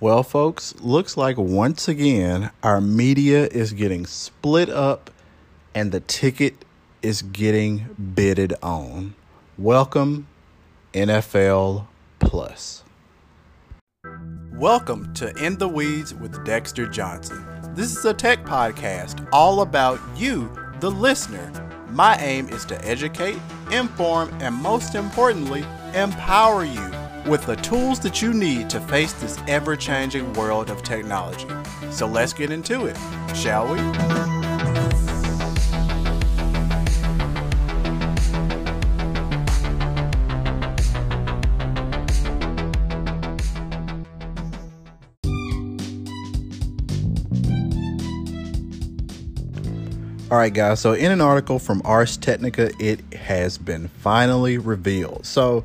Well, folks, looks like once again, our media is getting split up and the ticket is getting bidded on. Welcome, NFL Plus. Welcome to In the Weeds with Dexter Johnson. This is a tech podcast all about you, the listener. My aim is to educate, inform, and most importantly, empower you with the tools that you need to face this ever-changing world of technology. So let's get into it, shall we? All right, guys, so in an article from Ars Technica, it has been finally revealed. So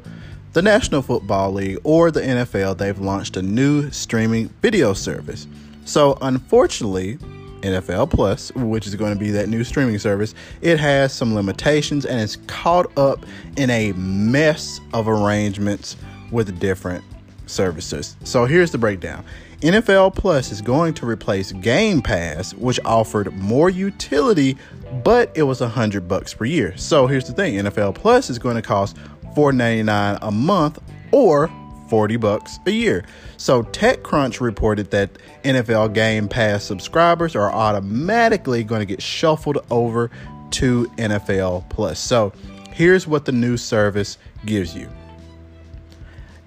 the National Football League, or the NFL, they've launched a new streaming video service. So unfortunately, NFL Plus, which is going to be that new streaming service, it has some limitations and is caught up in a mess of arrangements with different services. So here's the breakdown. NFL Plus is going to replace Game Pass, which offered more utility, but it was $100 per year. So here's the thing. NFL Plus is going to cost $4.99 a month or $40 a year. So TechCrunch reported that NFL Game Pass subscribers are automatically going to get shuffled over to NFL Plus. So here's what the new service gives you.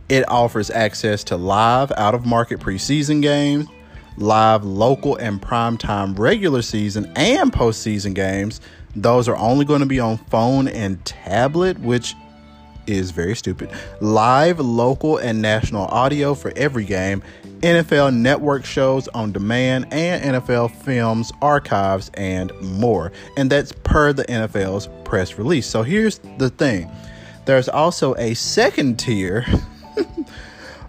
It offers access to live out-of-market preseason games, live local and primetime regular season and postseason games. Those are only going to be on phone and tablet, which is very stupid. Live, local, and national audio for every game, NFL Network shows on demand, and NFL Films, archives, and more. And that's per the NFL's press release. So here's the thing. There's also a second tier,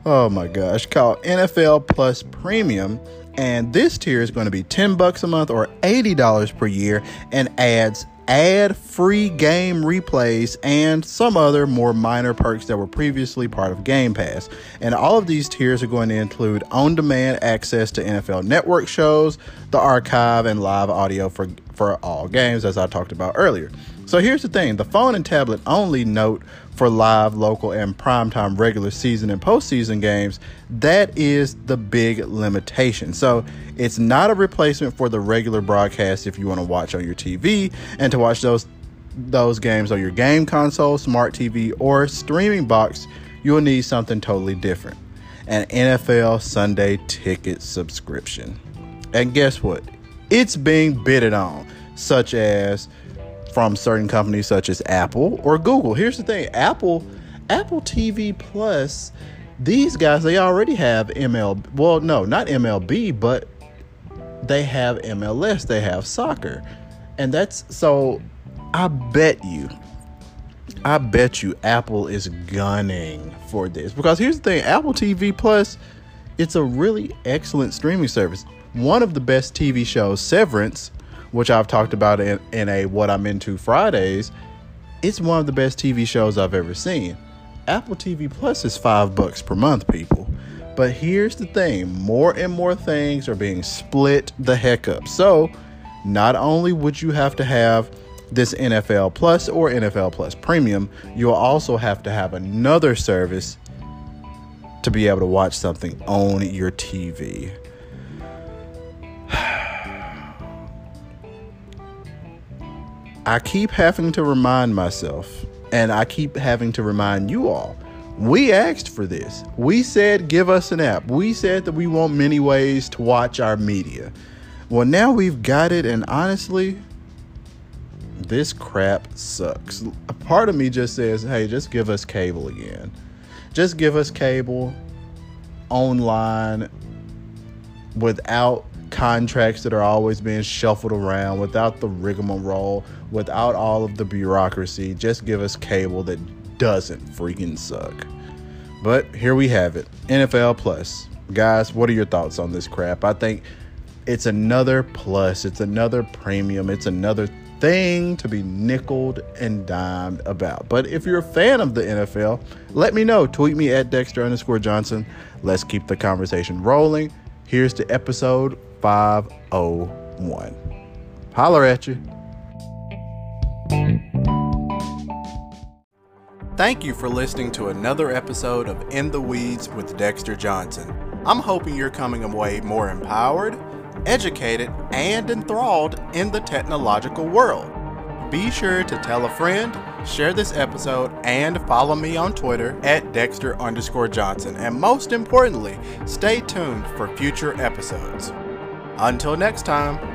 oh my gosh, called NFL Plus Premium. And this tier is going to be $10 a month or $80 per year and adds ad-free game replays and some other more minor perks that were previously part of Game Pass. And all of these tiers are going to include on-demand access to NFL Network shows, the archive, and live audio for all games, as I talked about earlier. So here's the thing. The phone and tablet only note for live, local, and primetime regular season and postseason games, that is the big limitation. So it's not a replacement for the regular broadcast if you want to watch on your TV and to watch those games on your game console, smart TV, or streaming box, you'll need something totally different. An NFL Sunday Ticket subscription. And guess what? It's being bidded on, such as from certain companies such as Apple or Google. Here's the thing. Apple TV Plus, these guys, they already have MLB. Well, no, not MLB, but they have MLS. They have soccer. And that's, so I bet you Apple is gunning for this. Because here's the thing. Apple TV Plus, it's a really excellent streaming service. One of the best TV shows, Severance, which I've talked about in a What I'm Into Fridays, it's one of the best TV shows I've ever seen. Apple TV Plus is $5 per month, people. But here's the thing. More and more things are being split the heck up. So not only would you have to have this NFL Plus or NFL Plus Premium, you'll also have to have another service to be able to watch something on your TV. I keep having to remind myself, and I keep having to remind you all, we asked for this. We said, give us an app. We said that we want many ways to watch our media. Well, now we've got it, and honestly, this crap sucks. A part of me just says, hey, just give us cable again. Just give us cable online without contracts that are always being shuffled around, without the rigmarole, without all of the bureaucracy. Just give us cable that doesn't freaking suck. But here we have it, NFL Plus. Guys, what are your thoughts on this crap? I think it's another plus, it's another premium, it's another thing to be nickeled and dimed about. But if you're a fan of the NFL, let me know. Tweet me at Dexter_Johnson. Let's keep the conversation rolling. Here's to episode 501. Holler at you. Thank you for listening to another episode of In the Weeds with Dexter Johnson. I'm hoping you're coming away more empowered, educated, and enthralled in the technological world. Be sure to tell a friend, share this episode, and follow me on Twitter at Dexter_Johnson. And most importantly, stay tuned for future episodes. Until next time.